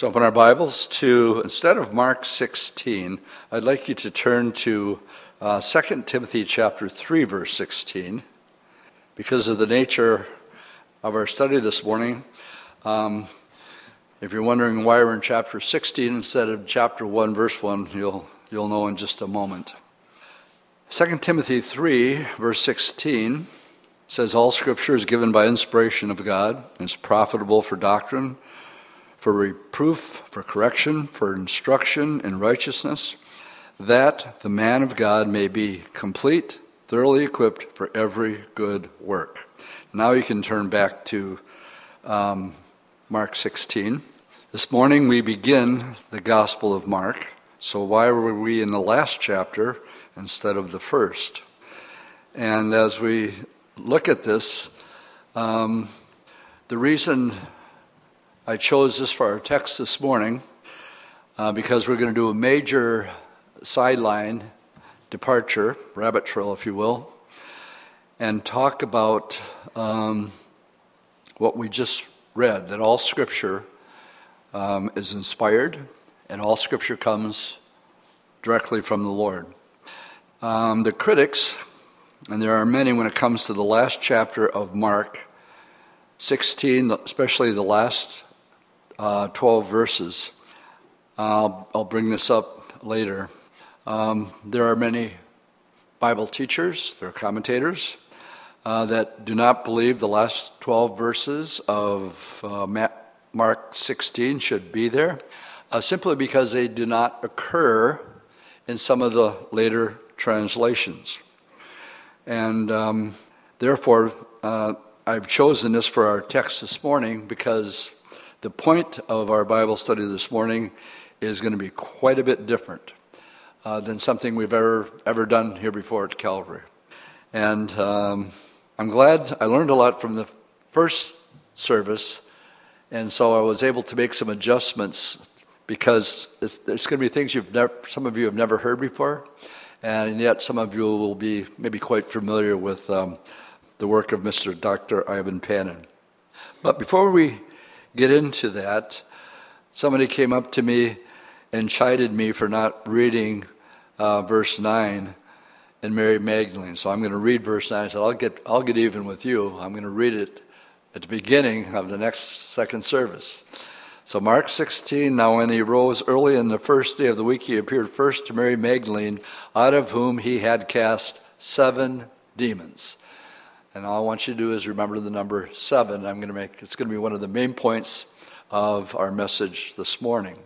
So open our Bibles to, instead of Mark 16, I'd like you to turn to 2 Timothy chapter 3, verse 16. Because of the nature of our study this morning, if you're wondering why we're in chapter 16 instead of chapter 1, verse 1, you'll know in just a moment. 2 Timothy 3, verse 16 says, "All scripture is given by inspiration of God and is profitable for doctrine, for reproof, for correction, for instruction in righteousness, that the man of God may be complete, thoroughly equipped for every good work." Now you can turn back to Mark 16. This morning we begin the Gospel of Mark. So why were we in the last chapter instead of the first? And as we look at this, the reason I chose this for our text this morning because we're going to do a major sideline departure, rabbit trail if you will, and talk about what we just read, that all scripture is inspired and all scripture comes directly from the Lord. The critics, and there are many when it comes to the last chapter of Mark 16, especially the last 12 verses. I'll bring this up later. There are many Bible teachers, there are commentators, that do not believe the last 12 verses of Mark 16 should be there, simply because they do not occur in some of the later translations. And therefore, I've chosen this for our text this morning because the point of our Bible study this morning is going to be quite a bit different than something we've ever done here before at Calvary. And I'm glad I learned a lot from the first service, and so I was able to make some adjustments because there's going to be things some of you have never heard before, and yet some of you will be maybe quite familiar with the work of Mr. Dr. Ivan Panin. But before we get into that, somebody came up to me and chided me for not reading verse 9 in Mary Magdalene. So I'm going to read verse 9. I said, I'll get even with you. I'm going to read it at the beginning of the next second service. So Mark 16, "Now when he rose early in the first day of the week, he appeared first to Mary Magdalene, out of whom he had cast 7 demons." And all I want you to do is remember the number 7. It's going to be one of the main points of our message this morning.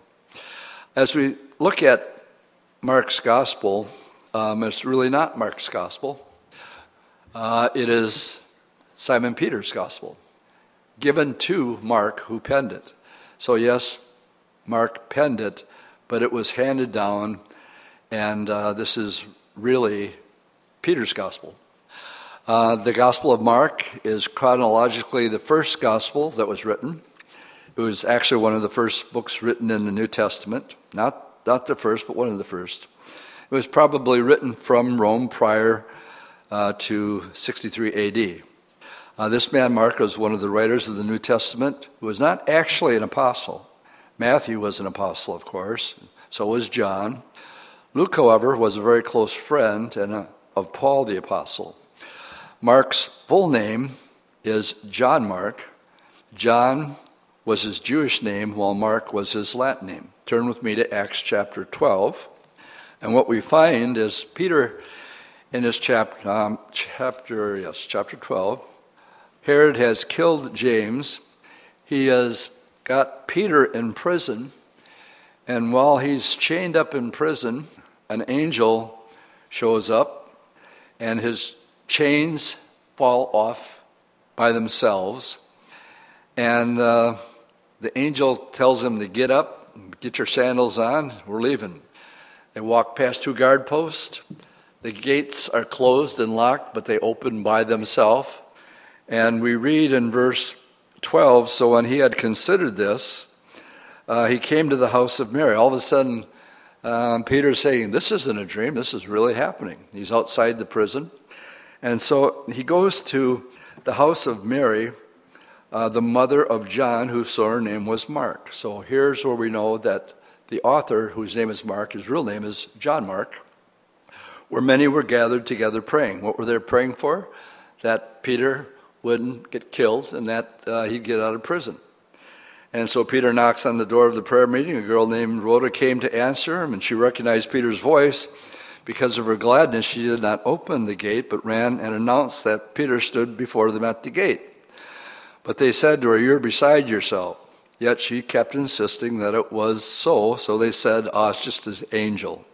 As we look at Mark's gospel, it's really not Mark's gospel. It is Simon Peter's gospel, given to Mark who penned it. So yes, Mark penned it, but it was handed down, and this is really Peter's gospel. The Gospel of Mark is chronologically the first gospel that was written. It was actually one of the first books written in the New Testament. Not the first, but one of the first. It was probably written from Rome prior to 63 AD. This man, Mark, was one of the writers of the New Testament who was not actually an apostle. Matthew was an apostle, of course. So was John. Luke, however, was a very close friend of Paul the apostle. Mark's full name is John Mark. John was his Jewish name, while Mark was his Latin name. Turn with me to Acts chapter 12. And what we find is Peter in his chapter 12. Herod has killed James. He has got Peter in prison. And while he's chained up in prison, an angel shows up and his chains fall off by themselves, and the angel tells him to get up, get your sandals on, we're leaving. They walk past 2 guard posts. The gates are closed and locked, but they open by themselves. And we read in verse 12, "So when he had considered this, he came to the house of Mary." All of a sudden, Peter's saying, this isn't a dream, this is really happening. He's outside the prison. And so he goes to the house of Mary, the mother of John, whose surname was Mark. So here's where we know that the author, whose name is Mark, his real name is John Mark, where many were gathered together praying. What were they praying for? That Peter wouldn't get killed and that he'd get out of prison. And so Peter knocks on the door of the prayer meeting. A girl named Rhoda came to answer him, and she recognized Peter's voice. Because of her gladness, she did not open the gate, but ran and announced that Peter stood before them at the gate. But they said to her, "You're beside yourself." Yet she kept insisting that it was so. So they said, "Oh, it's just his angel."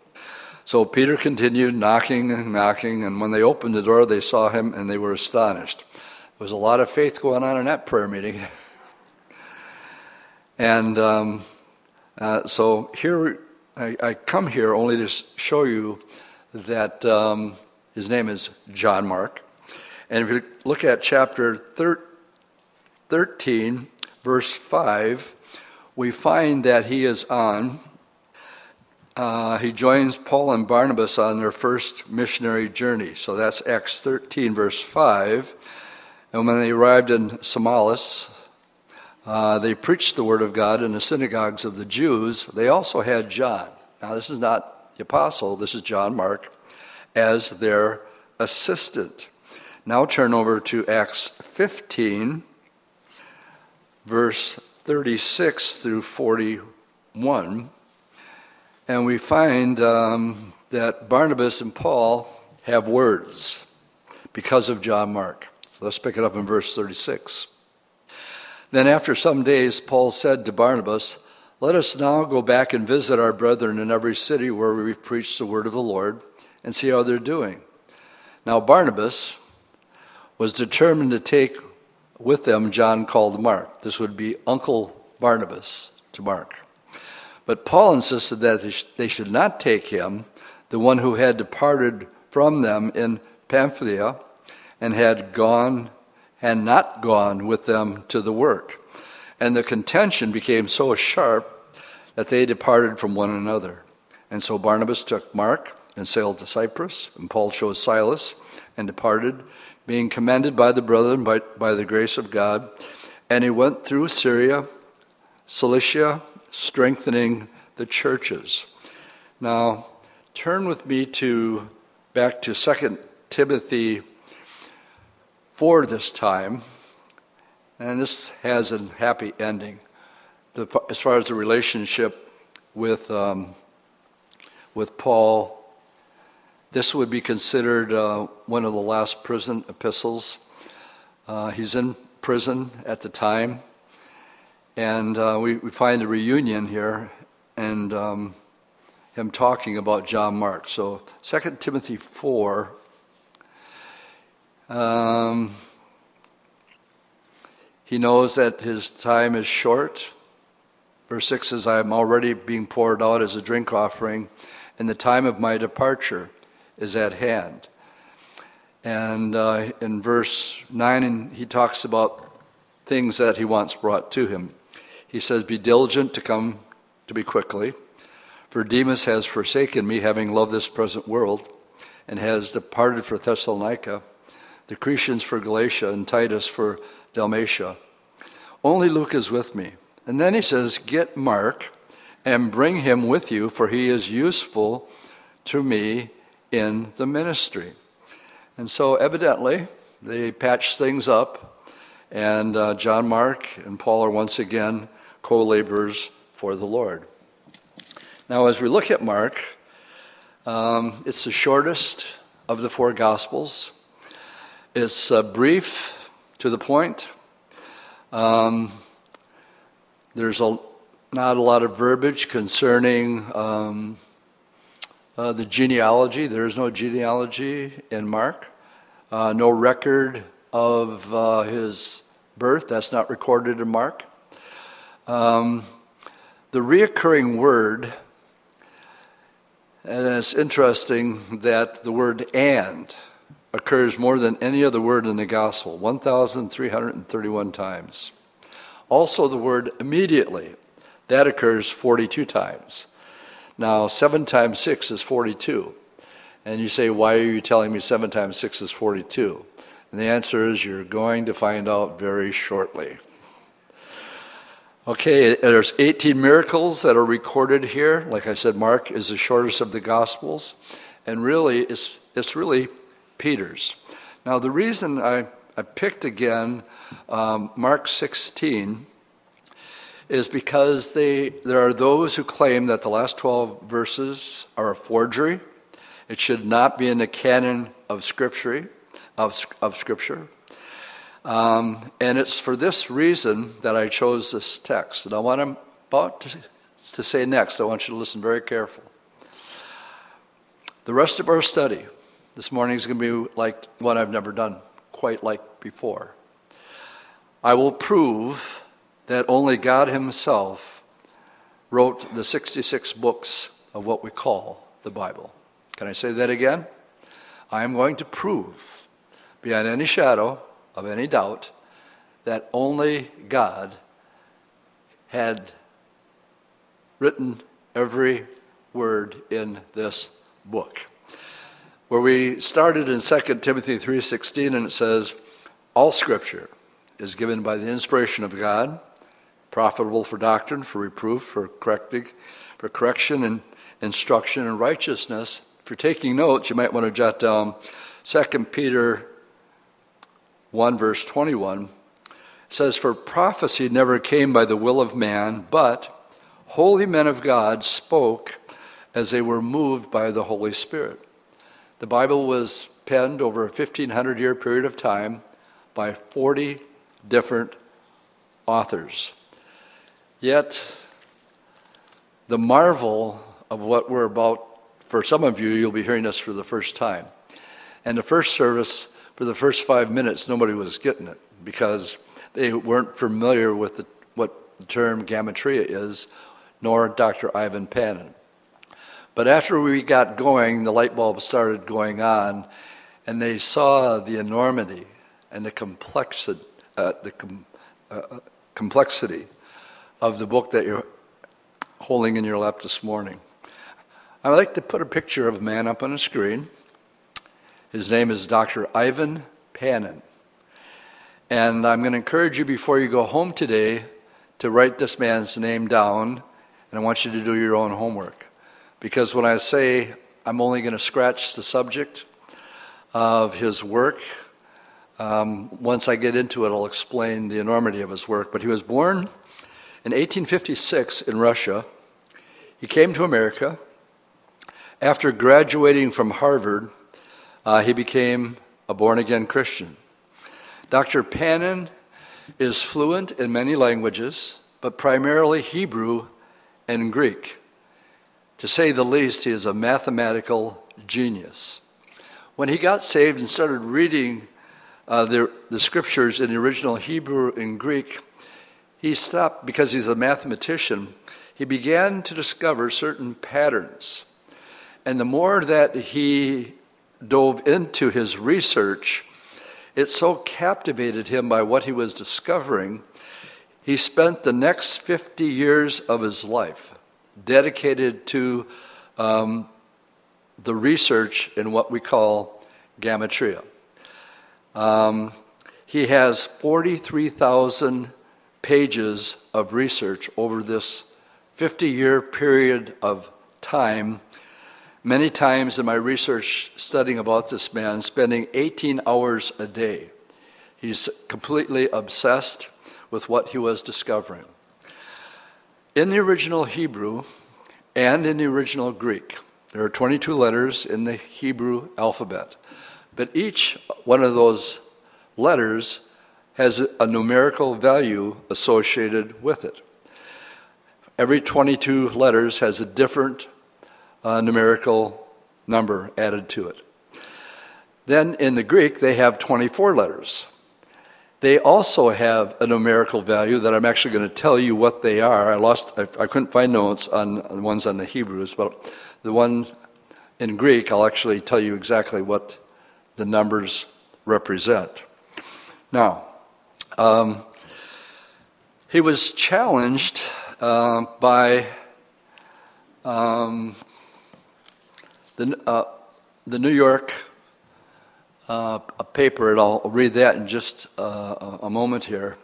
So Peter continued knocking and knocking, and when they opened the door, they saw him, and they were astonished. There was a lot of faith going on in that prayer meeting. And so here, I come here only to show you that his name is John Mark. And if you look at chapter 13, verse 5, we find that he is on. He joins Paul and Barnabas on their first missionary journey. So that's Acts 13, verse 5. And when they arrived in Smolis, they preached the word of God in the synagogues of the Jews. They also had John. Now, this is not the apostle. This is John Mark as their assistant. Now turn over to Acts 15, verse 36 through 41. And we find that Barnabas and Paul have words because of John Mark. So let's pick it up in verse 36. Then after some days, Paul said to Barnabas, "Let us now go back and visit our brethren in every city where we've preached the word of the Lord and see how they're doing." Now Barnabas was determined to take with them John called Mark. This would be Uncle Barnabas to Mark. But Paul insisted that they should not take him, the one who had departed from them in Pamphylia and had not gone with them to the work. And the contention became so sharp that they departed from one another. And so Barnabas took Mark and sailed to Cyprus, and Paul chose Silas and departed, being commended by the brethren by the grace of God. And he went through Syria, Cilicia, strengthening the churches. Now, turn with me back to 2 Timothy 4 this time, and this has a happy ending as far as the relationship with Paul. This would be considered one of the last prison epistles. He's in prison at the time, and we find a reunion here and him talking about John Mark. So 2 Timothy 4. He knows that his time is short. Verse 6 says, "I am already being poured out as a drink offering, and the time of my departure is at hand." And in verse 9, he talks about things that he wants brought to him. He says, "Be diligent to come to me quickly, for Demas has forsaken me, having loved this present world, and has departed for Thessalonica, the Cretans for Galatia, and Titus for Dalmatia. Only Luke is with me." And then he says, "Get Mark and bring him with you, for he is useful to me in the ministry." And so evidently they patch things up, and John Mark and Paul are once again co-laborers for the Lord. Now as we look at Mark, it's the shortest of the four Gospels. It's brief, to the point. There's not a lot of verbiage concerning the genealogy. There is no genealogy in Mark. No record of his birth. That's not recorded in Mark. The reoccurring word, and it's interesting that the word "and" occurs more than any other word in the gospel, 1,331 times. Also, the word "immediately," that occurs 42 times. Now, 7 times 6 is 42. And you say, "Why are you telling me 7 times 6 is 42? And the answer is, you're going to find out very shortly. Okay, there's 18 miracles that are recorded here. Like I said, Mark is the shortest of the Gospels, and really, it's really Peter's. Now, the reason I picked again Mark 16 is because there are those who claim that the last 12 verses are a forgery. It should not be in the canon of Scripture. And it's for this reason that I chose this text. And what I'm about to say next, I want you to listen very carefully. The rest of our study this morning is going to be like one I've never done quite like before. I will prove that only God himself wrote the 66 books of what we call the Bible. Can I say that again? I am going to prove beyond any shadow of any doubt that only God had written every word in this book. Where we started in 2 Timothy 3:16, and it says, all scripture is given by the inspiration of God, profitable for doctrine, for reproof, for correction and instruction in righteousness. If you're taking notes, you might want to jot down 2 Peter 1 verse 21, says, for prophecy never came by the will of man, but holy men of God spoke as they were moved by the Holy Spirit. The Bible was penned over a 1,500-year period of time by 40 different authors. Yet, the marvel of what we're about, for some of you, you'll be hearing this for the first time. And the first service, for the first 5 minutes, nobody was getting it because they weren't familiar with what the term Gematria is, nor Dr. Ivan Panin. But after we got going, the light bulb started going on, and they saw the enormity and the complexity of the book that you're holding in your lap this morning. I'd like to put a picture of a man up on a screen. His name is Dr. Ivan Panin. And I'm going to encourage you before you go home today to write this man's name down, and I want you to do your own homework. Because when I say I'm only going to scratch the subject of his work, once I get into it, I'll explain the enormity of his work. But he was born in 1856 in Russia. He came to America. After graduating from Harvard, he became a born-again Christian. Dr. Panin is fluent in many languages, but primarily Hebrew and Greek. To say the least, he is a mathematical genius. When he got saved and started reading the scriptures in the original Hebrew and Greek, he stopped because he's a mathematician. He began to discover certain patterns. And the more that he dove into his research, it so captivated him by what he was discovering, he spent the next 50 years of his life dedicated to the research in what we call Gematria. He has 43,000 pages of research over this 50-year period of time. Many times in my research studying about this man, spending 18 hours a day. He's completely obsessed with what he was discovering. In the original Hebrew and in the original Greek, there are 22 letters in the Hebrew alphabet, but each one of those letters has a numerical value associated with it. Every 22 letters has a different numerical number added to it. Then in the Greek, they have 24 letters. They also have a numerical value that I'm actually going to tell you what they are. I couldn't find notes on the ones on the Hebrews, but the one in Greek, I'll actually tell you exactly what the numbers represent. Now, he was challenged by the New York paper, and I'll read that in just a moment here.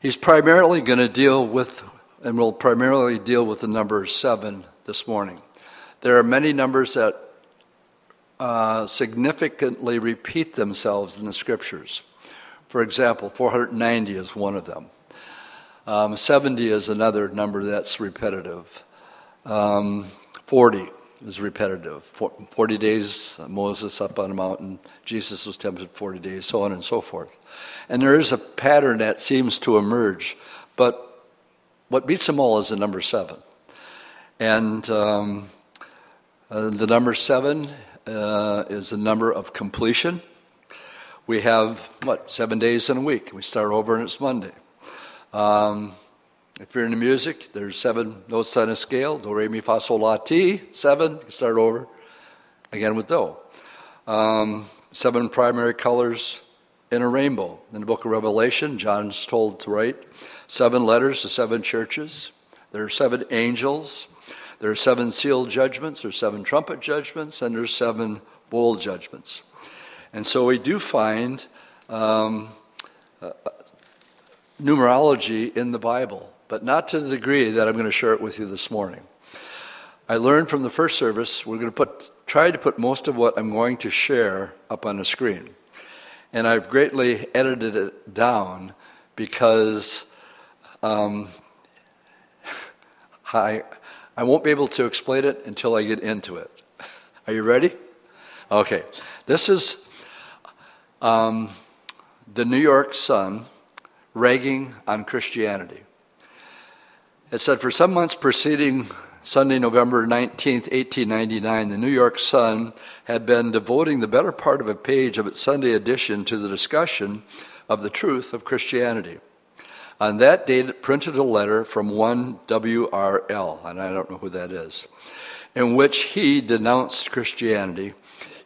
He's primarily going to deal with, and will primarily deal with, the number 7 this morning. There are many numbers that significantly repeat themselves in the scriptures. For example, 490 is one of them. 70 is another number that's repetitive. 40 is repetitive. 40 days, Moses up on a mountain, Jesus was tempted 40 days, so on and so forth. And there is a pattern that seems to emerge, but what beats them all is the number 7. And the number 7 is the number of completion. We have, 7 days in a week. We start over and it's Monday. If you're into music, there's 7 notes on a scale. Do, re, mi, fa, sol, la, ti. 7, you start over again with do. 7 primary colors in a rainbow. In the book of Revelation, John's told to write 7 letters to 7 churches. There are 7 angels. There are 7 sealed judgments. There are 7 trumpet judgments. And there are 7 bowl judgments. And so we do find numerology in the Bible, but not to the degree that I'm going to share it with you this morning. I learned from the first service, we're going to try to put most of what I'm going to share up on the screen. And I've greatly edited it down because I won't be able to explain it until I get into it. Are you ready? Okay. This is the New York Sun ragging on Christianity. It said, for some months preceding Sunday, November 19th, 1899, the New York Sun had been devoting the better part of a page of its Sunday edition to the discussion of the truth of Christianity. On that date, it printed a letter from one W.R.L., and I don't know who that is, in which he denounced Christianity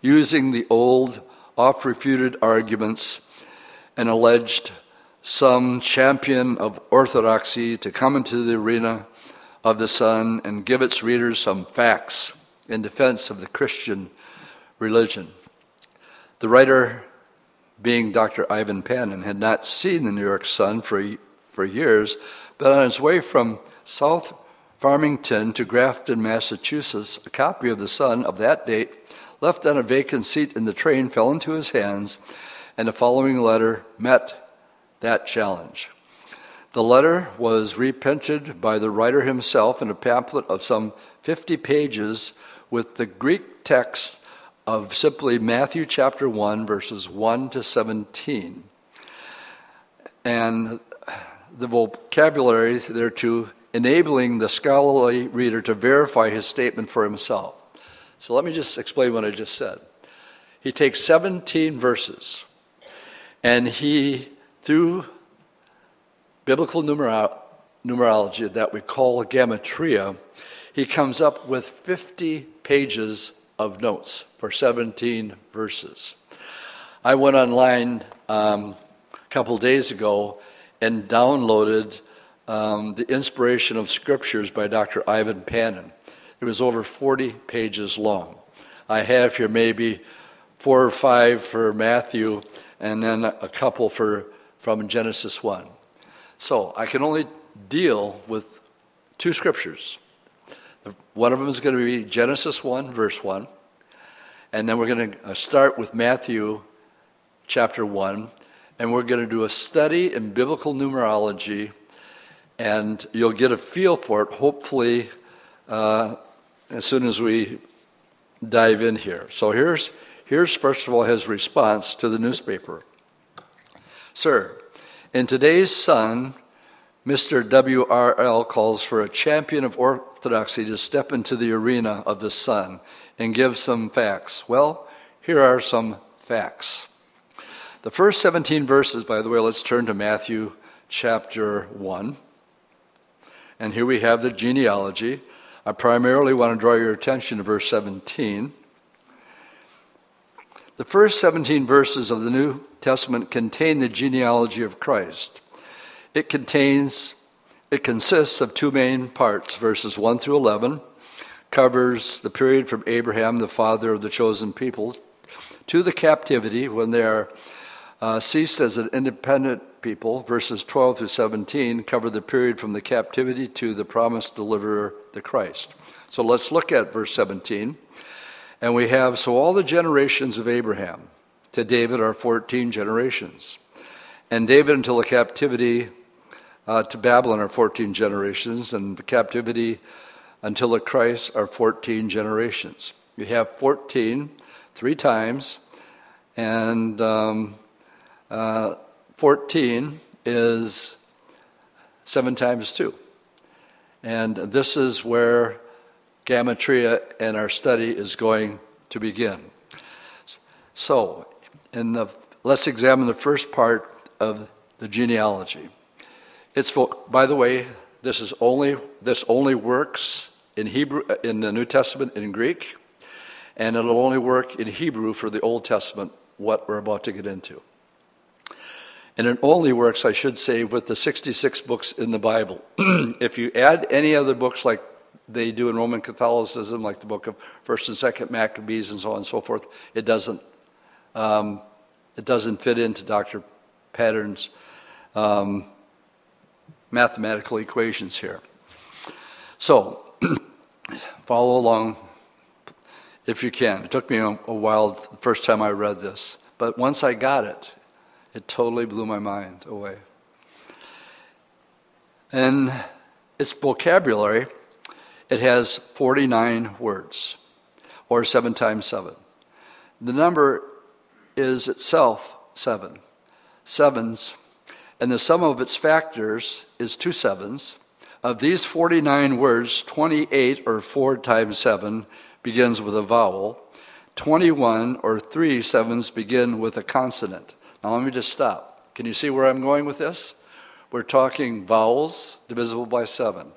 using the old oft-refuted arguments and alleged some champion of orthodoxy to come into the arena of the Sun and give its readers some facts in defense of the Christian religion. The writer, being Dr. Ivan Panin, had not seen the New York Sun for years, but on his way from South Farmington to Grafton, Massachusetts, a copy of the Sun of that date, left on a vacant seat in the train, fell into his hands, and the following letter met that challenge. The letter was reprinted by the writer himself in a pamphlet of some 50 pages with the Greek text of simply Matthew chapter 1, verses 1 to 17, and the vocabulary thereto enabling the scholarly reader to verify his statement for himself. So let me just explain what I just said. He takes 17 verses, and he, through biblical numerology that we call Gematria, he comes up with 50 pages of notes for 17 verses. I went online a couple days ago and downloaded The Inspiration of Scriptures by Dr. Ivan Panin. It was over 40 pages long. I have here maybe 4 or 5 for Matthew and then a couple from Genesis 1. So I can only deal with 2 scriptures. One of them is going to be Genesis 1, verse 1. And then we're going to start with Matthew chapter 1. And we're going to do a study in biblical numerology. And you'll get a feel for it, hopefully, as soon as we dive in here. So here's first of all his response to the newspaper. Sir, in today's Sun, Mr. W.R.L. calls for a champion of orthodoxy to step into the arena of the Sun and give some facts. Well, here are some facts. The first 17 verses, by the way, let's turn to Matthew chapter 1. And here we have the genealogy. I primarily want to draw your attention to verse 17. The first 17 verses of the New Testament contain the genealogy of Christ. It consists of 2 main parts. Verses 1 through 11 covers the period from Abraham, the father of the chosen people, to the captivity when they are ceased as an independent people, verses 12 through 17, cover the period from the captivity to the promised deliverer, the Christ. So let's look at verse 17. And we have, so all the generations of Abraham to David are 14 generations. And David until the captivity to Babylon are 14 generations, and the captivity until the Christ are 14 generations. You have 14 three times, and 14 is 7 times 2. And this is where Gematria and our study is going to begin. So, let's examine the first part of the genealogy. It's by the way, this only works in Hebrew in the New Testament in Greek, and it'll only work in Hebrew for the Old Testament, what we're about to get into. And it only works, I should say, with the 66 books in the Bible. If you add any other books like they do in Roman Catholicism, like the book of 1st and 2nd Maccabees and so on and so forth, it doesn't fit into Dr. Patterns' mathematical equations here. So, follow along if you can. It took me a while the first time I read this, but once I got it, it totally blew my mind away. And its vocabulary, it has 49 words, or 7 times 7. The number is itself 7. 7s, and the sum of its factors is 2 7s. Of these 49 words, 28, or 4 times 7, begins with a vowel. 21, or 3 7s, begin with a consonant. Now let me just stop. Can you see where I'm going with this? We're talking vowels divisible by 7,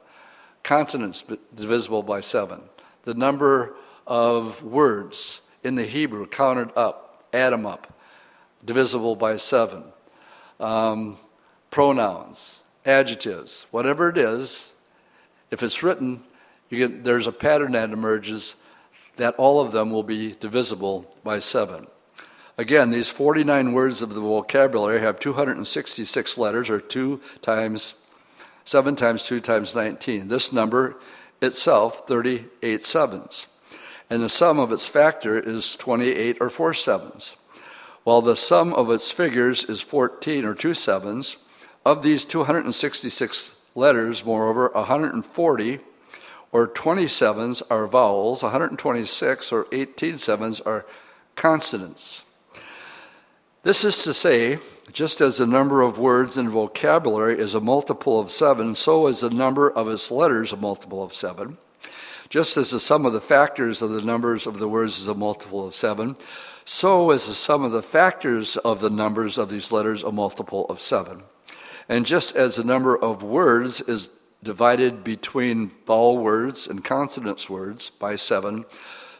consonants divisible by 7. The number of words in the Hebrew counted up, add them up, divisible by 7. Pronouns, adjectives, whatever it is, if it's written, there's a pattern that emerges that all of them will be divisible by 7. Again, these 49 words of the vocabulary have 266 letters, or 2 times 7 times 2 times 19. This number itself, 38 sevens. And the sum of its factor is 28, or 4 sevens. While the sum of its figures is 14, or 2 sevens. Of these 266 letters, moreover, 140, or 27s, are vowels, 126, or 18 sevens, are consonants. This is to say, just as the number of words in vocabulary is a multiple of 7, so is the number of its letters a multiple of 7. Just as the sum of the factors of the numbers of the words is a multiple of 7, so is the sum of the factors of the numbers of these letters a multiple of 7. And just as the number of words is divided between vowel words and consonant words by 7,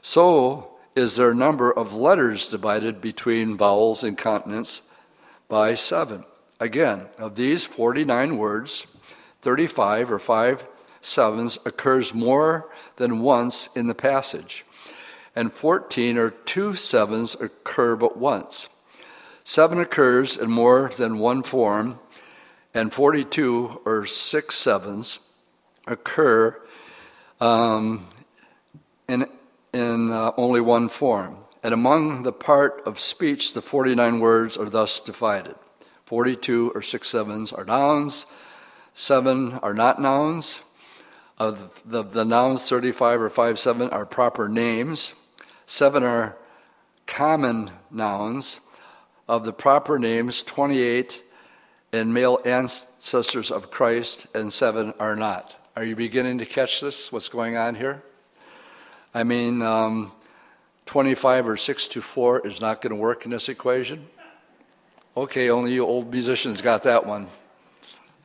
so is their number of letters divided between vowels and consonants by 7. Again, of these 49 words, 35, or 5 sevens, occurs more than once in the passage, and 14, or 2 sevens, occur but once. 7 occurs in more than one form, and 42, or 6 sevens, occur in only one form. And among the part of speech, the 49 words are thus divided. 42, or 6 sevens, are nouns. 7 are not nouns. Of the nouns, 35, or 5 7, are proper names. 7 are common nouns. Of the proper names, 28 and male ancestors of Christ, and 7 are not. Are you beginning to catch this, what's going on here? 25, or 6 to 4, is not going to work in this equation. Okay, only you old musicians got that one.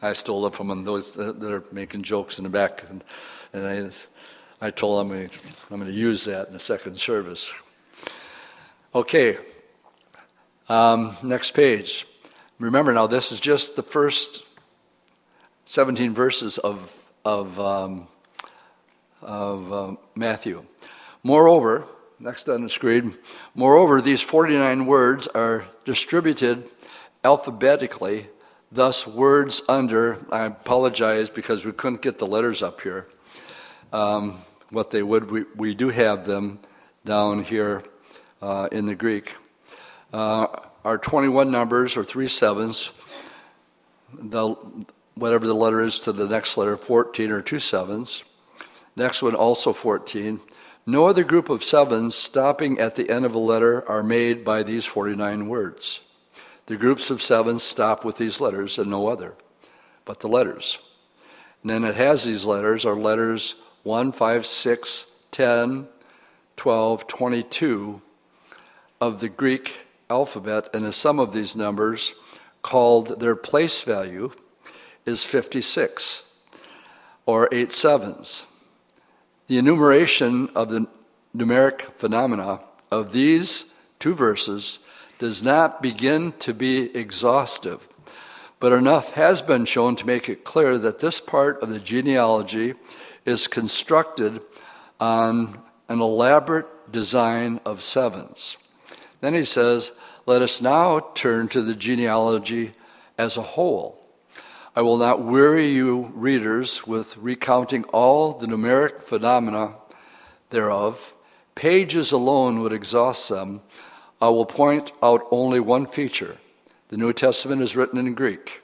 I stole it from them. Those that are making jokes in the back, and I told them I'm going to use that in the second service. Okay. Next page. Remember now, this is just the first 17 verses of Matthew. Moreover, next on the screen, moreover, these 49 words are distributed alphabetically, thus words under, I apologize because we couldn't get the letters up here, what they would, we do have them down here in the Greek. Our 21 numbers, or 3/7, whatever the letter is to the next letter, 14 or 2/7. Next one also 14. No other group of 7s stopping at the end of a letter are made by these 49 words. The groups of 7s stop with these letters and no other, but the letters. And then it has these letters are letters 1, 5, 6, 10, 12, 22 of the Greek alphabet, and the sum of these numbers, called their place value, is 56, or 8/7. The enumeration of the numeric phenomena of these two verses does not begin to be exhaustive, but enough has been shown to make it clear that this part of the genealogy is constructed on an elaborate design of 7s. Then he says, let us now turn to the genealogy as a whole. I will not weary you readers with recounting all the numeric phenomena thereof. Pages alone would exhaust them. I will point out only one feature. The New Testament is written in Greek.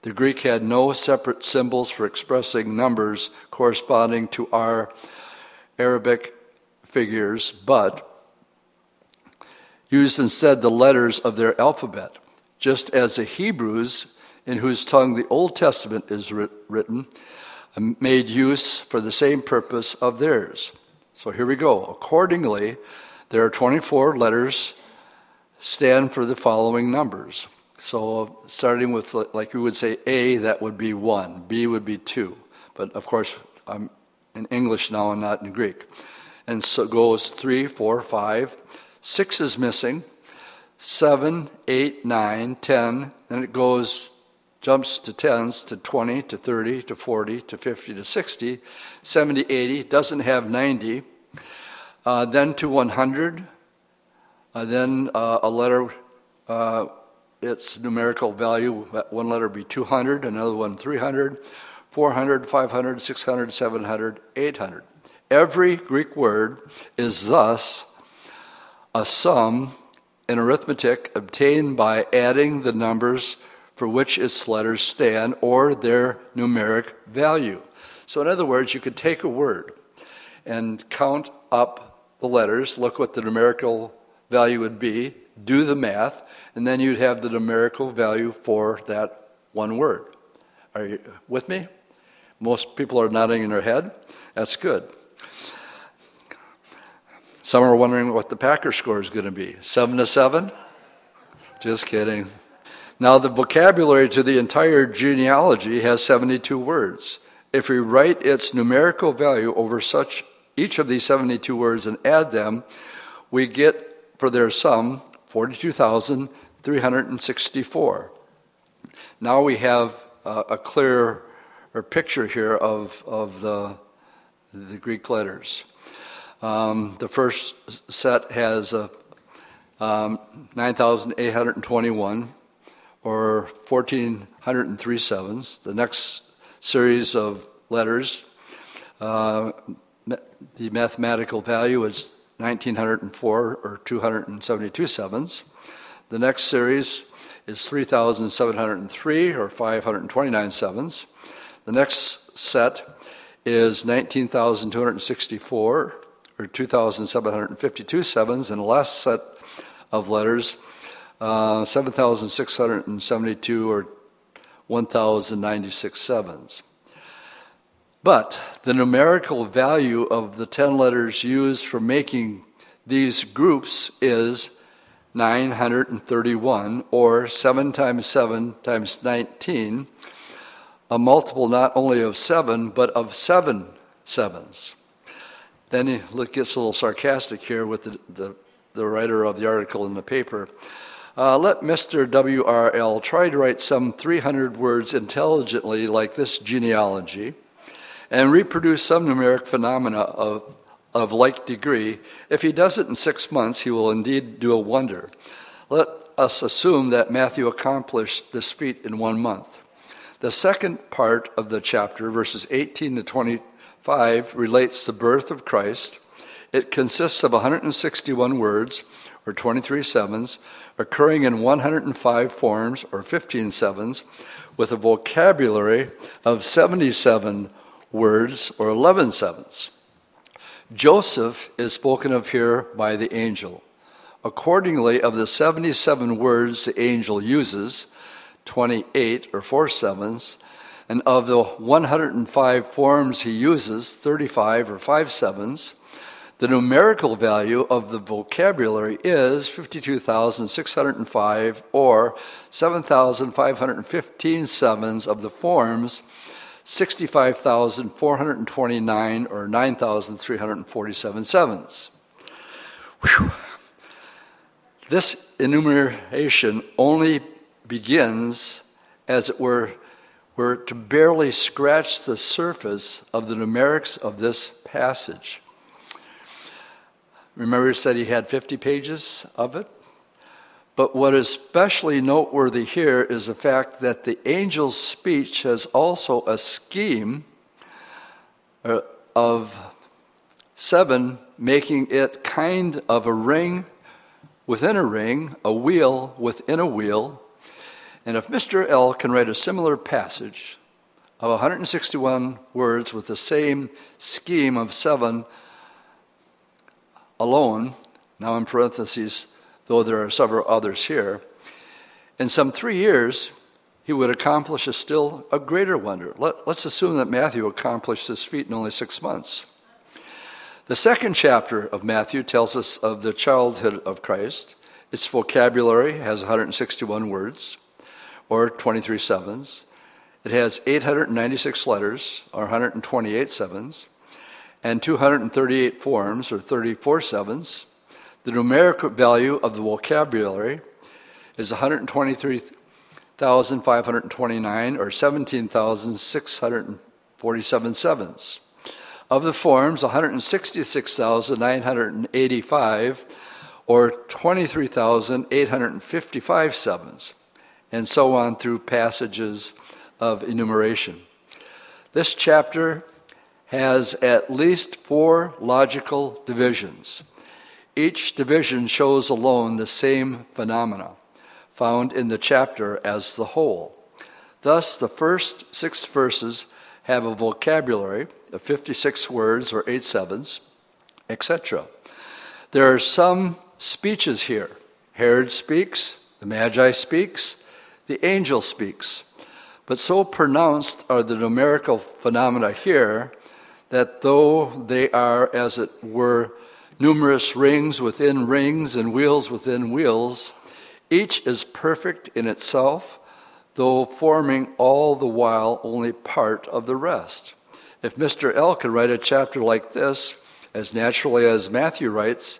The Greek had no separate symbols for expressing numbers corresponding to our Arabic figures, but used instead the letters of their alphabet. Just as the Hebrews, in whose tongue the Old Testament is written, made use for the same purpose of theirs. So here we go. Accordingly, there are 24 letters stand for the following numbers. So starting with, like we would say, A, that would be 1. B would be 2. But of course, I'm in English now and not in Greek. And so goes 3, 4, 5. 6 is missing. 7, 8, 9, 10. Then it goes, jumps to 10s, to 20, to 30, to 40, to 50, to 60, 70, 80, doesn't have 90. Then to 100, then a letter, its numerical value, one letter would be 200, another one 300, 400, 500, 600, 700, 800. Every Greek word is thus a sum in arithmetic obtained by adding the numbers for which its letters stand or their numeric value. So in other words, you could take a word and count up the letters, look what the numerical value would be, do the math, and then you'd have the numerical value for that one word. Are you with me? Most people are nodding in their head. That's good. Some are wondering what the Packer score is going to be. 7-7? Just kidding. Now the vocabulary to the entire genealogy has 72 words. If we write its numerical value over such each of these 72 words and add them, we get for their sum 42,364. Now we have a clearer picture here of the Greek letters. The first set has 9,821, or 1,403/7s. The next series of letters, the mathematical value is 1,904 or 272/7. The next series is 3,703 or 529/7. The next set is 19,264 or 2,752/7. And the last set of letters, 7,672 or 1,096/7. But the numerical value of the 10 letters used for making these groups is 931, or 7 times 7 times 19, a multiple not only of 7, but of 7/7s. Then he gets a little sarcastic here with the writer of the article in the paper. Let Mr. W.R.L. try to write some 300 words intelligently like this genealogy, and reproduce some numeric phenomena of like degree. If he does it in 6 months, he will indeed do a wonder. Let us assume that Matthew accomplished this feat in 1 month. The second part of the chapter, verses 18 to 25, relates the birth of Christ. It consists of 161 words, or 23 sevens, occurring in 105 forms, or 15 sevens, with a vocabulary of 77 words, or 11 sevens. Joseph is spoken of here by the angel. Accordingly, of the 77 words the angel uses, 28 or 4 sevens, and of the 105 forms he uses, 35 or 5 sevens, the numerical value of the vocabulary is 52,605 or 7,515 sevens of the forms, 65,429 or 9,347 sevens. Whew. This enumeration only begins, as it were to barely scratch the surface of the numerics of this passage. Remember he said he had 50 pages of it? But what is especially noteworthy here is the fact that the angel's speech has also a scheme of 7, making it kind of a ring within a ring, a wheel within a wheel. And if Mr. L can write a similar passage of 161 words with the same scheme of 7 alone, now in parentheses, though there are several others here, in some 3 years, he would accomplish a still a greater wonder. Let's assume that Matthew accomplished this feat in only 6 months. The second chapter of Matthew tells us of the childhood of Christ. Its vocabulary has 161 words, or 23 sevens. It has 896 letters, or 128 sevens, and 238 forms, or 34 sevens. The numeric value of the vocabulary is 123,529 or 17,647 sevens. Of the forms, 166,985 or 23,855 sevens, and so on through passages of enumeration. This chapter has at least 4 logical divisions. Each division shows alone the same phenomena found in the chapter as the whole. Thus, the first 6 verses have a vocabulary of 56 words or 8 sevens, etc. There are some speeches here. Herod speaks, the Magi speaks, the angel speaks. But so pronounced are the numerical phenomena here that though they are, as it were, numerous rings within rings and wheels within wheels, each is perfect in itself, though forming all the while only part of the rest. If Mr. L could write a chapter like this, as naturally as Matthew writes,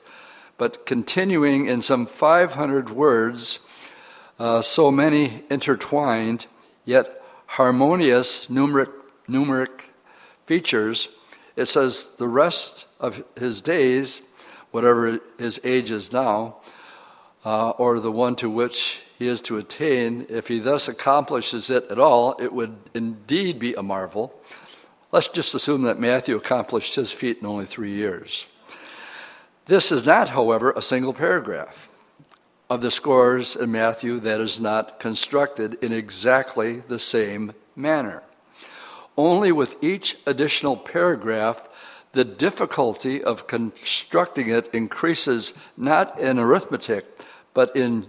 but continuing in some 500 words, so many intertwined, yet harmonious numeric features, it says the rest of his days, whatever his age is now, or the one to which he is to attain, if he thus accomplishes it at all, it would indeed be a marvel. Let's just assume that Matthew accomplished his feat in only 3 years. This is not, however, a single paragraph of the scores in Matthew that is not constructed in exactly the same manner. Only with each additional paragraph, the difficulty of constructing it increases, not in arithmetic, but in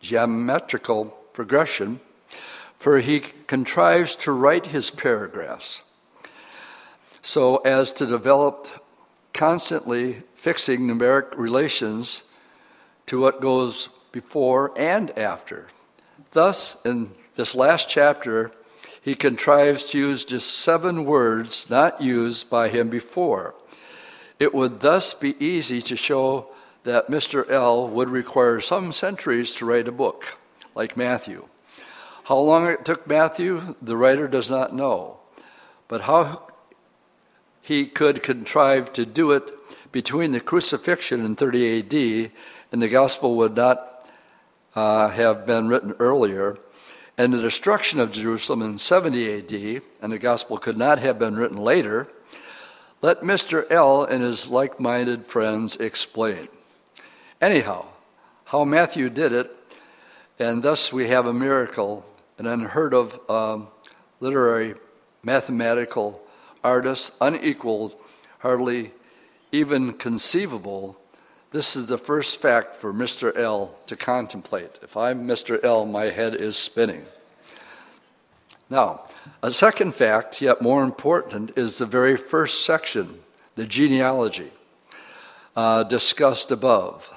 geometrical progression, for he contrives to write his paragraphs so as to develop constantly fixing numeric relations to what goes before and after. Thus, in this last chapter, he contrives to use just 7 words not used by him before. It would thus be easy to show that Mr. L would require some centuries to write a book, like Matthew. How long it took Matthew, the writer does not know, but how he could contrive to do it between the crucifixion in 30 AD and the gospel would not have been written earlier, and the destruction of Jerusalem in 70 AD, and the gospel could not have been written later, let Mr. L and his like-minded friends explain. Anyhow, how Matthew did it, and thus we have a miracle, an unheard of literary, mathematical artist, unequaled, hardly even conceivable. This is the first fact for Mr. L to contemplate. If I'm Mr. L, my head is spinning. Now, a second fact, yet more important, is the very first section, the genealogy, discussed above.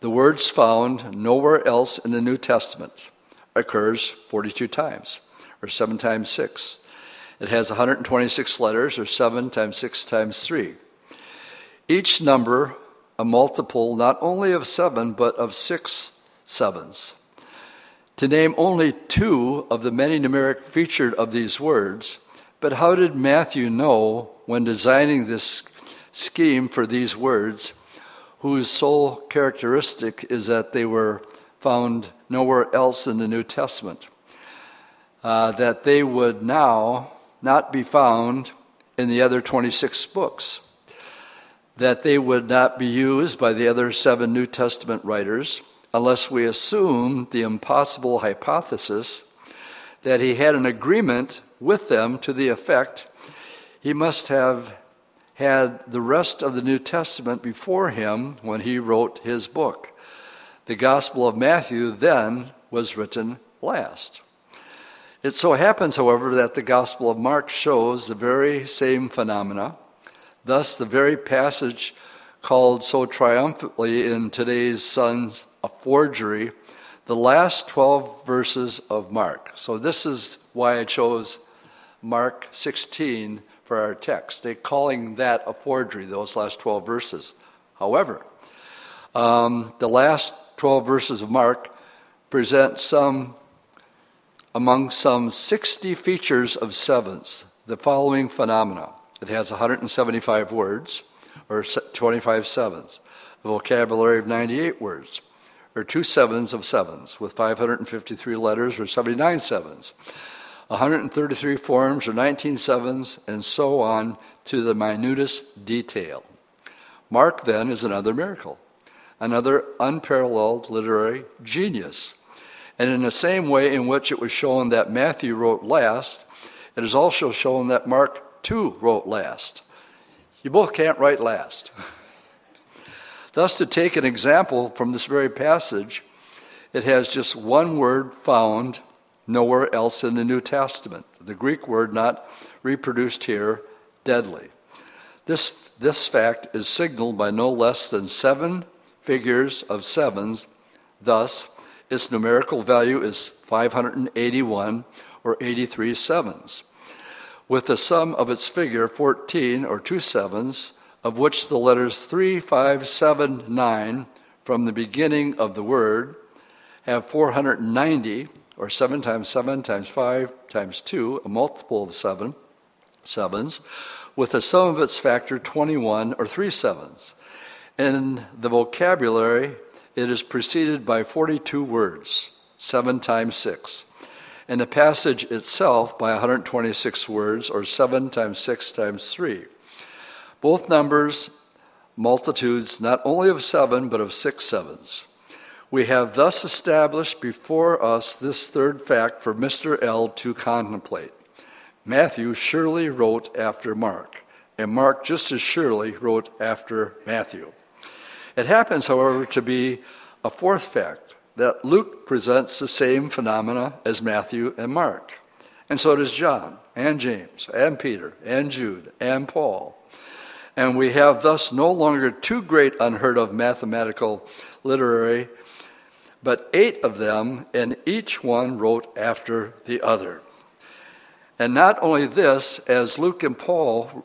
The words found nowhere else in the New Testament occurs 42 times, or 7 times 6. It has 126 letters, or 7 times 6 times 3. Each number a multiple not only of 7, but of 6 sevens. To name only 2 of the many numeric featured of these words, but how did Matthew know when designing this scheme for these words, whose sole characteristic is that they were found nowhere else in the New Testament, that they would now not be found in the other 26 books, that they would not be used by the other 7 New Testament writers, unless we assume the impossible hypothesis that he had an agreement with them to the effect he must have had the rest of the New Testament before him when he wrote his book. The Gospel of Matthew then was written last. It so happens, however, that the Gospel of Mark shows the very same phenomena. Thus, the very passage called so triumphantly in today's Sons a forgery, the last 12 verses of Mark. So this is why I chose Mark 16 for our text. They're calling that a forgery, those last 12 verses. However, the last 12 verses of Mark present among some 60 features of sevens, the following phenomena. It has 175 words, or 25 sevens, a vocabulary of 98 words, or 2 sevens of sevens, with 553 letters, or 79 sevens, 133 forms, or 19 sevens, and so on to the minutest detail. Mark, then, is another miracle, another unparalleled literary genius. And in the same way in which it was shown that Matthew wrote last, it is also shown that Mark too wrote last. You both can't write last. Thus, to take an example from this very passage, it has just one word found nowhere else in the New Testament, the Greek word not reproduced here, deadly. This fact is signaled by no less than 7 figures of sevens. Thus, its numerical value is 581, or 83 sevens, with the sum of its figure 14, or 2 sevens, of which the letters 3, 5, 7, 9 from the beginning of the word have 490, or 7 times 7 times 5 times 2, a multiple of 7 sevens, with the sum of its factor 21, or 3 sevens. In the vocabulary, it is preceded by 42 words, 7 times 6. And the passage itself by 126 words, or 7 times 6 times 3. Both numbers, multitudes, not only of 7, but of 6 sevens. We have thus established before us this third fact for Mr. L to contemplate. Matthew surely wrote after Mark, and Mark just as surely wrote after Matthew. It happens, however, to be a fourth fact, that Luke presents the same phenomena as Matthew and Mark. And so does John, and James, and Peter, and Jude, and Paul. And we have thus no longer 2 great unheard of mathematical literary, but 8 of them, and each one wrote after the other. And not only this, as Luke and Paul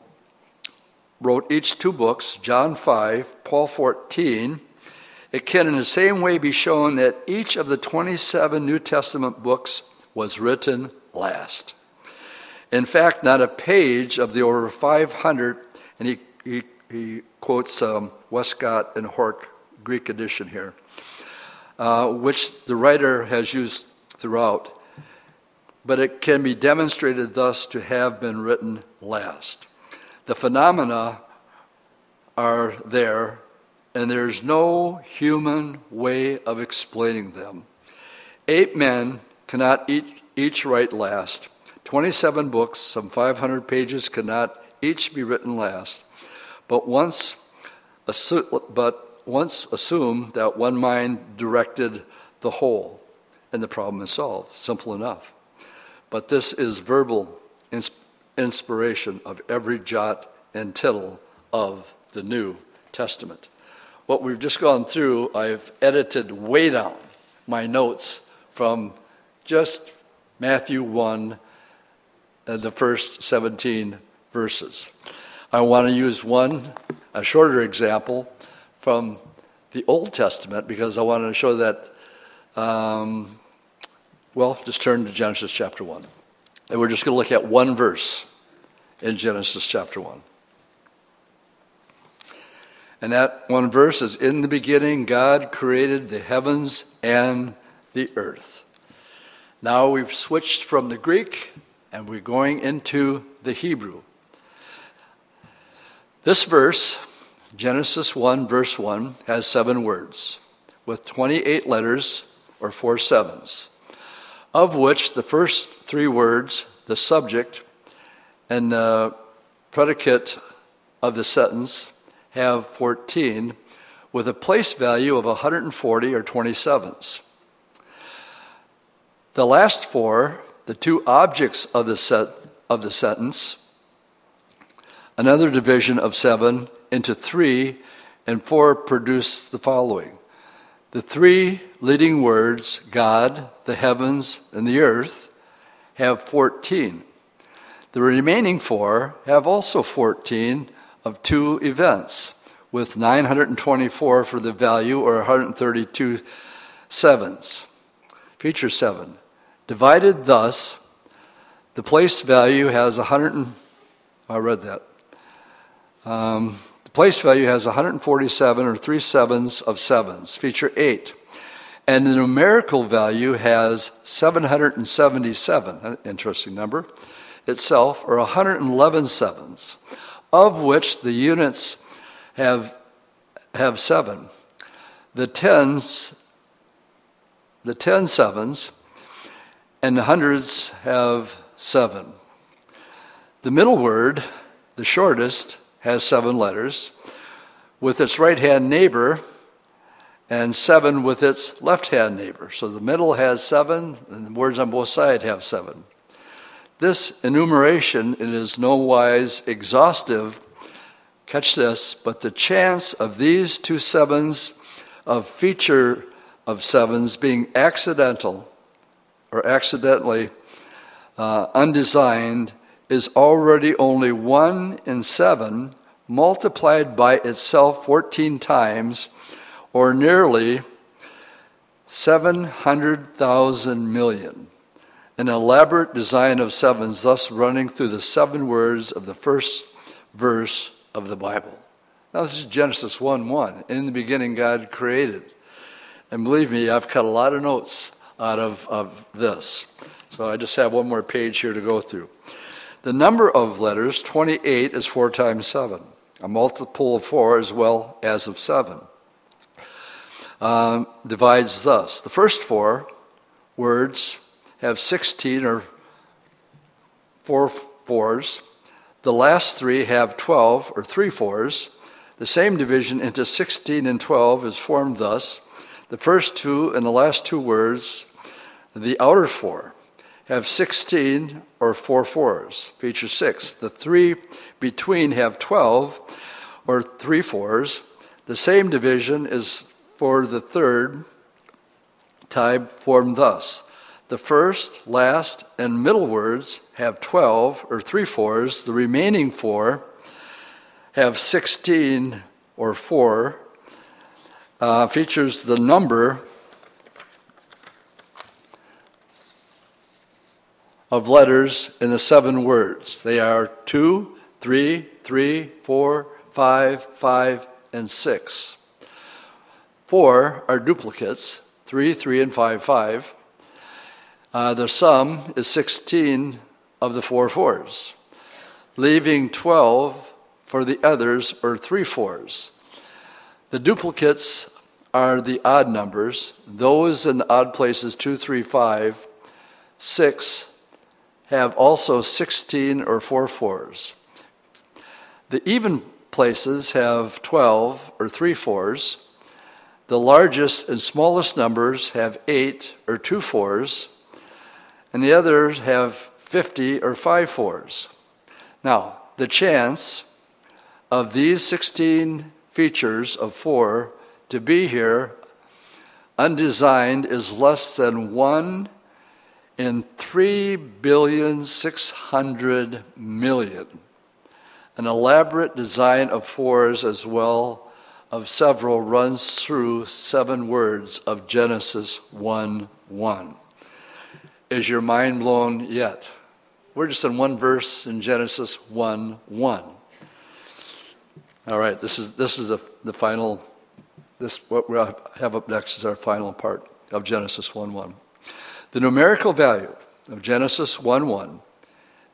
wrote each 2 books, John 5, Paul 14, it can in the same way be shown that each of the 27 New Testament books was written last. In fact, not a page of the over 500, and he quotes Westcott and Hort Greek edition here, which the writer has used throughout, but it can be demonstrated thus to have been written last. The phenomena are there, and there's no human way of explaining them. 8 men cannot each write last. 27 books, some 500 pages, cannot each be written last. But once assume that one mind directed the whole, and the problem is solved. Simple enough. But this is verbal inspiration of every jot and tittle of the New Testament. What we've just gone through, I've edited way down my notes from just Matthew 1 and the first 17 verses. I want to use a shorter example from the Old Testament because I wanted to show that, just turn to Genesis chapter 1. And we're just going to look at one verse in Genesis chapter 1. And that one verse is, in the beginning God created the heavens and the earth. Now we've switched from the Greek and we're going into the Hebrew. This verse, Genesis 1, verse 1, has 7 words with 28 letters or 4 sevens, of which the first 3 words, the subject and the predicate of the sentence, have 14 with a place value of 140 or 27s. The last 4, the 2 objects of the sentence, another division of 7 into 3 and 4 produce the following. The 3 leading words, God, the heavens, and the earth, have 14. The remaining 4 have also 14 of 2 events, with 924 for the value, or 132 sevens. Feature 7. Divided thus, the place value has 147 or 3 sevens of sevens. Feature 8. And the numerical value has 777, an interesting number, itself, or 111 sevens, of which the units have 7. The 10 sevens, and the hundreds have 7. The middle word, the shortest, has 7 letters, with its right-hand neighbor, and 7 with its left-hand neighbor. So the middle has 7, and the words on both sides have 7. This enumeration, it is no wise exhaustive, catch this, but the chance of these 2 sevens, of feature of sevens being accidentally undesigned, is already only 1 in 7 multiplied by itself 14 times, or nearly 700,000 million. An elaborate design of sevens, thus running through the 7 words of the first verse of the Bible. Now this is Genesis 1:1. In the beginning God created. And believe me, I've cut a lot of notes out of this. So I just have one more page here to go through. The number of letters, 28, is 4 times 7. A multiple of 4 as well as of 7. Divides thus. The first 4 words have 16 or 4 fours. The last 3 have 12 or 3 fours. The same division into 16 and 12 is formed thus. The first 2 and the last 2 words, the outer 4, have 16 or 4 fours. Feature 6. The 3 between have 12 or 3 fours. The same division is for the third time formed thus. The first, last, and middle words have 12 or 3 fours. The remaining 4 have 16 or 4. Features the number of letters in the 7 words. They are 2, 3, 3, 4, 5, 5, and 6. 4 are duplicates. 3, and 5, 5. The sum is 16 of the 4 fours, leaving 12 for the others, or 3 fours. The duplicates are the odd numbers. Those in the odd places 2, 3, 5, 6 have also 16 or 4 fours. The even places have 12 or 3 fours. The largest and smallest numbers have 8 or 2 fours, and the others have 50 or 5 fours. Now, the chance of these 16 features of 4 to be here undesigned is less than 1 in 3,600,000,000. An elaborate design of 4s as well of several runs through 7 words of Genesis 1:1. Is your mind blown yet? We're just in one verse in Genesis 1:1. All right, this is the final. This what we have up next is our final part of Genesis 1:1. The numerical value of Genesis 1:1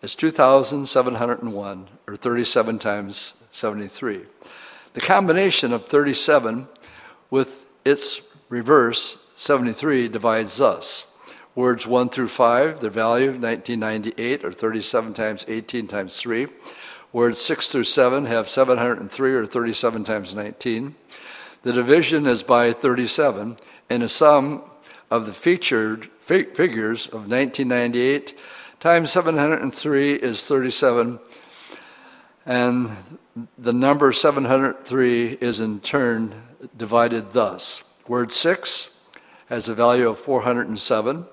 is 2,701, or 37 times 73. The combination of 37 with its reverse 73 divides us. Words 1 through 5, their value 1998, or 37 times 18 times 3. Words 6 through 7 have 703, or 37 times 19. The division is by 37, and a sum of the featured figures of 1998 times 703 is 37, and the number 703 is in turn divided thus. Word 6 has a value of 407,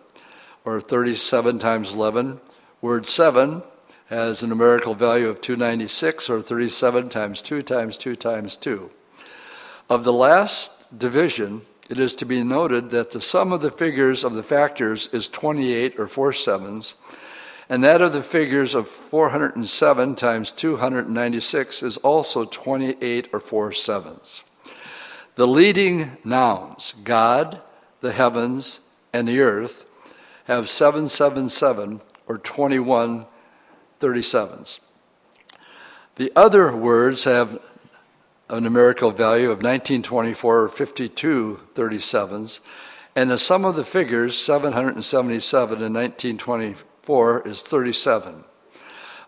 or 37 times 11. Word 7 has a numerical value of 296, or 37 times 2 times 2 times 2. Of the last division, it is to be noted that the sum of the figures of the factors is 28, or 4 sevens, and that of the figures of 407 times 296 is also 28, or 4 sevens. The leading nouns, God, the heavens, and the earth, have 777, or 21 37s. The other words have a numerical value of 1924, or 52 37s, and the sum of the figures 777 and 1924 is 37.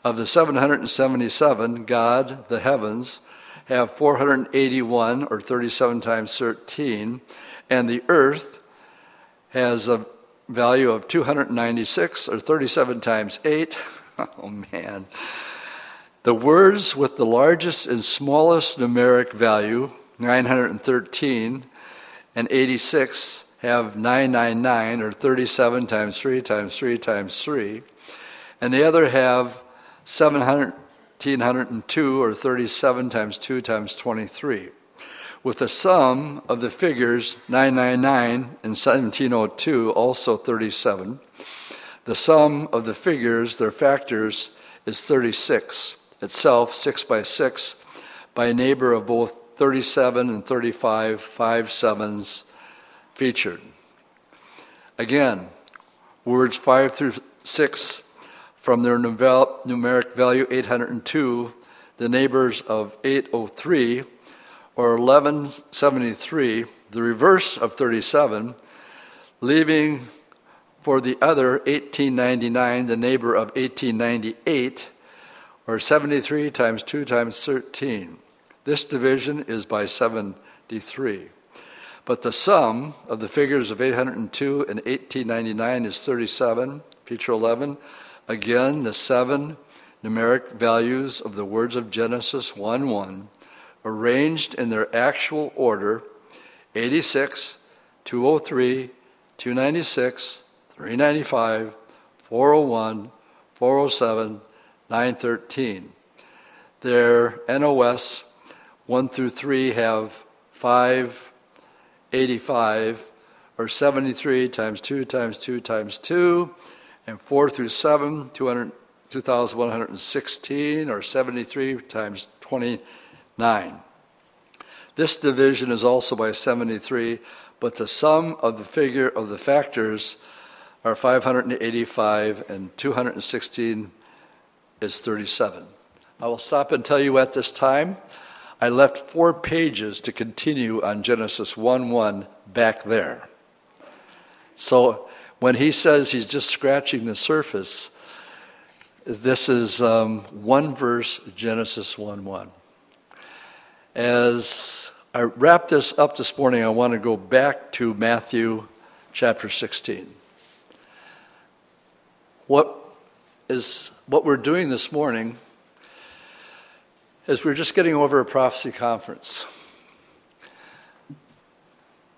Of the 777, God, the heavens, have 481, or 37 times 13, and the earth has a value of 296, or 37 times 8. Oh, man. The words with the largest and smallest numeric value, 913 and 86, have 999, or 37 times 3 times 3 times 3, and the other have 1702, or 37 times 2 times 23. With the sum of the figures 999 and 1702, also 37, the sum of the figures, their factors, is 36, itself 6 by 6, by a neighbor of both 37 and 35, 5 sevens featured. Again, words 5 through 6 from their numeric value 802, the neighbors of 803, or 1173, the reverse of 37, leaving for the other 1899, the neighbor of 1898, or 73 times 2 times 13. This division is by 73. But the sum of the figures of 802 and 1899 is 37, feature 11. Again, the 7 numeric values of the words of Genesis 1:1, arranged in their actual order, 86, 203, 296, 395, 401, 407, 913. Their NOS 1 through 3 have 585, or 73 times 2 times 2 times 2, and 4 through 7, 2,116, or 73 times 29. This division is also by 73, but the sum of the figure of the factors are 585 and 216 is 37. I will stop and tell you at this time, I left 4 pages to continue on Genesis 1:1 back there. So when he says he's just scratching the surface, this is one verse, Genesis 1:1. As I wrap this up this morning, I want to go back to Matthew chapter 16. What we're doing this morning is we're just getting over a prophecy conference.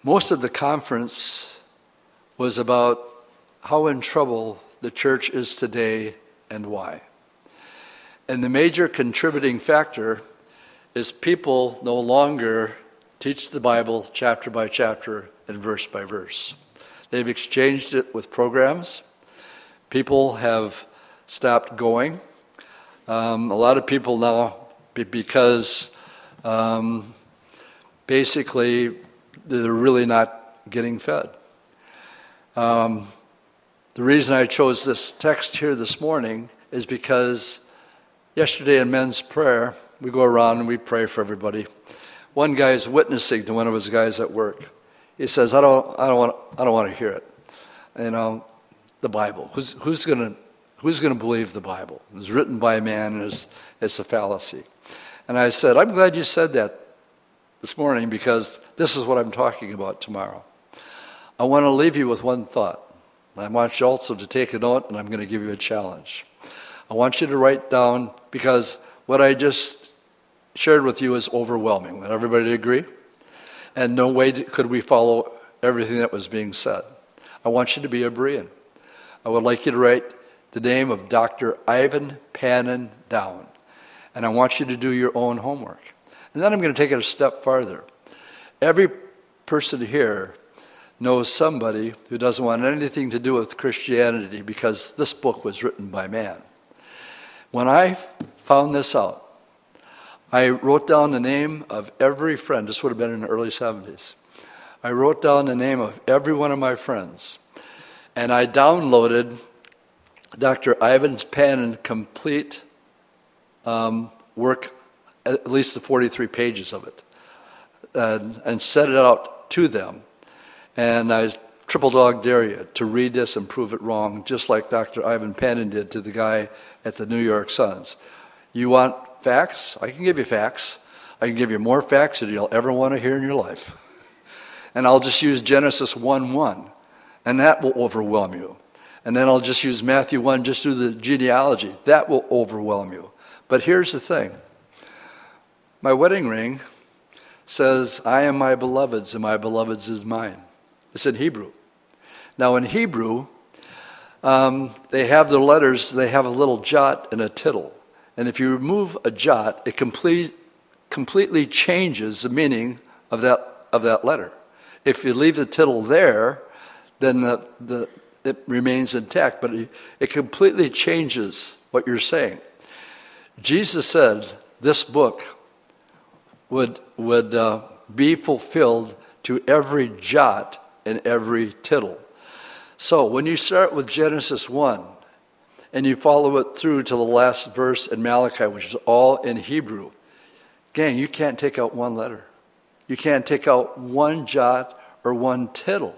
Most of the conference was about how in trouble the church is today and why. And the major contributing factor is people no longer teach the Bible chapter by chapter and verse by verse. They've exchanged it with programs. People have stopped going. A lot of people now, because basically they're really not getting fed. The reason I chose this text here this morning is because yesterday in men's prayer, we go around and we pray for everybody. One guy is witnessing to one of his guys at work. He says, "I don't want to hear it. You know, the Bible. Who's going to believe the Bible? It was written by a man, and it's a fallacy." And I said, I'm glad you said that this morning because this is what I'm talking about tomorrow. I want to leave you with one thought. I want you also to take a note, and I'm going to give you a challenge. I want you to write down, because what I just shared with you is overwhelming. Would everybody agree? And no way could we follow everything that was being said. I want you to be a Berean. I would like you to write the name of Dr. Ivan Panin down. And I want you to do your own homework. And then I'm going to take it a step farther. Every person here knows somebody who doesn't want anything to do with Christianity because this book was written by man. When I found this out, I wrote down the name of every friend. This would have been in the early 70s. I wrote down the name of every one of my friends. And I downloaded Dr. Ivan Panin complete work, at least the 43 pages of it, and set it out to them. And I triple dog dare you to read this and prove it wrong, just like Dr. Ivan Panin did to the guy at the New York Suns. You want facts? I can give you facts. I can give you more facts than you'll ever want to hear in your life. And I'll just use Genesis 1:1, and that will overwhelm you. And then I'll just use Matthew 1, just do the genealogy. That will overwhelm you. But here's the thing. My wedding ring says, I am my beloved's, and my beloved's is mine. It's in Hebrew. Now in Hebrew, they have the letters, they have a little jot and a tittle. And if you remove a jot, it completely changes the meaning of that letter. If you leave the tittle there, then it remains intact, but it completely changes what you're saying. Jesus said this book would be fulfilled to every jot and every tittle. So when you start with Genesis 1 and you follow it through to the last verse in Malachi, which is all in Hebrew, gang, you can't take out one letter. You can't take out one jot or one tittle.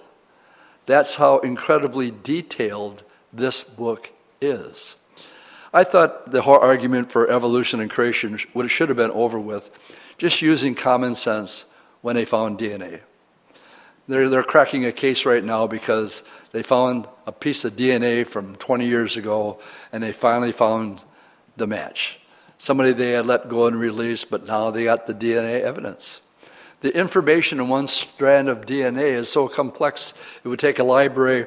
That's how incredibly detailed this book is. I thought the whole argument for evolution and creation should have been over with, just using common sense when they found DNA. They're cracking a case right now because they found a piece of DNA from 20 years ago, and they finally found the match. Somebody they had let go and released, but now they got the DNA evidence. The information in one strand of DNA is so complex, it would take a library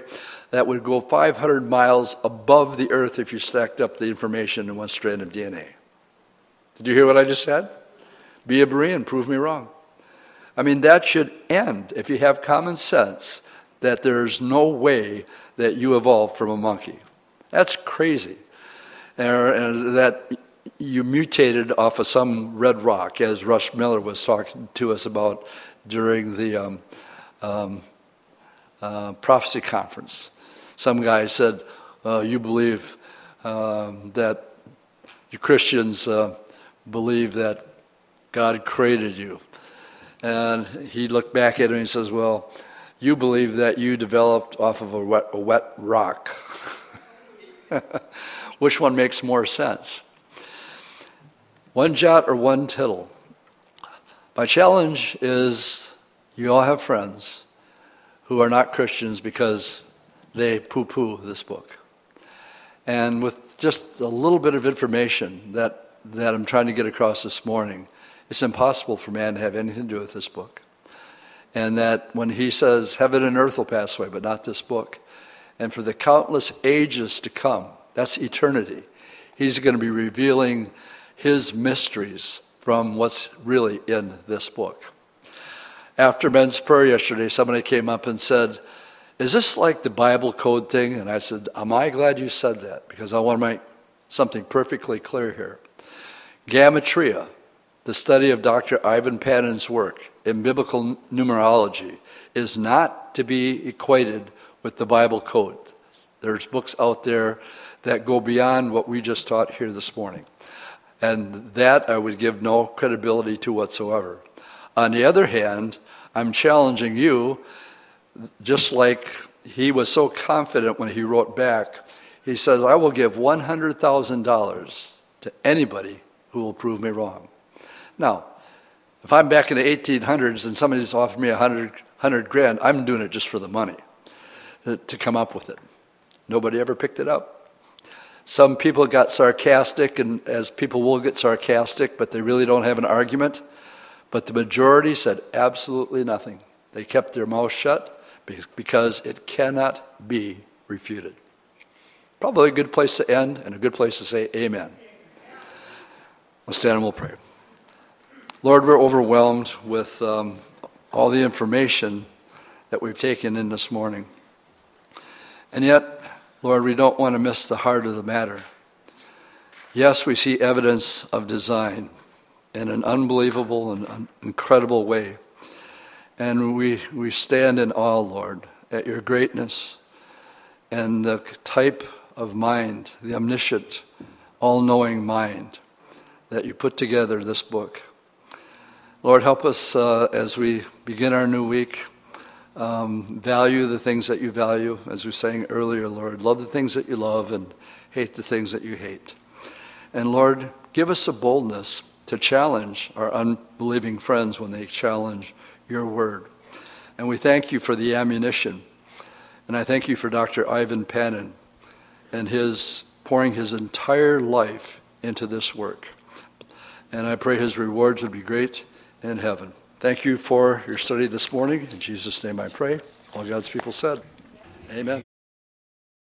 that would go 500 miles above the earth if you stacked up the information in one strand of DNA. Did you hear what I just said? Be a Berean, prove me wrong. I mean, that should end if you have common sense that there's no way that you evolved from a monkey. That's crazy. And that you mutated off of some red rock, as Rush Miller was talking to us about during the prophecy conference. Some guy said, you believe that you Christians believe that God created you. And he looked back at him and he says, well, you believe that you developed off of a wet rock. Which one makes more sense? One jot or one tittle. My challenge is you all have friends who are not Christians because they poo-poo this book. And with just a little bit of information that I'm trying to get across this morning, it's impossible for man to have anything to do with this book. And that when he says, heaven and earth will pass away, but not this book. And for the countless ages to come, that's eternity, he's going to be revealing his mysteries from what's really in this book. After men's prayer yesterday, somebody came up and said, is this like the Bible code thing? And I said, am I glad you said that? Because I want to make something perfectly clear here. Gematria, the study of Dr. Ivan Panin's work in biblical numerology, is not to be equated with the Bible code. There's books out there that go beyond what we just taught here this morning. And that I would give no credibility to whatsoever. On the other hand, I'm challenging you, just like he was so confident when he wrote back, he says, I will give $100,000 to anybody who will prove me wrong. Now, if I'm back in the 1800s and somebody's offered me $100,000, I'm doing it just for the money to come up with it. Nobody ever picked it up. Some people got sarcastic, and as people will get sarcastic, but they really don't have an argument. But the majority said absolutely nothing. They kept their mouth shut because it cannot be refuted. Probably a good place to end and a good place to say amen. Let's stand and we'll pray. Lord, we're overwhelmed with all the information that we've taken in this morning. And yet, Lord, we don't want to miss the heart of the matter. Yes, we see evidence of design in an unbelievable and incredible way. And we stand in awe, Lord, at your greatness and the type of mind, the omniscient, all-knowing mind that you put together this book. Lord, help us as we begin our new week. Value the things that you value, as we were saying earlier, Lord. Love the things that you love and hate the things that you hate. And Lord, give us a boldness to challenge our unbelieving friends when they challenge your word. And we thank you for the ammunition. And I thank you for Dr. Ivan Panin and his pouring his entire life into this work. And I pray his rewards would be great in heaven. Thank you for your study this morning. In Jesus' name I pray. All God's people said, amen.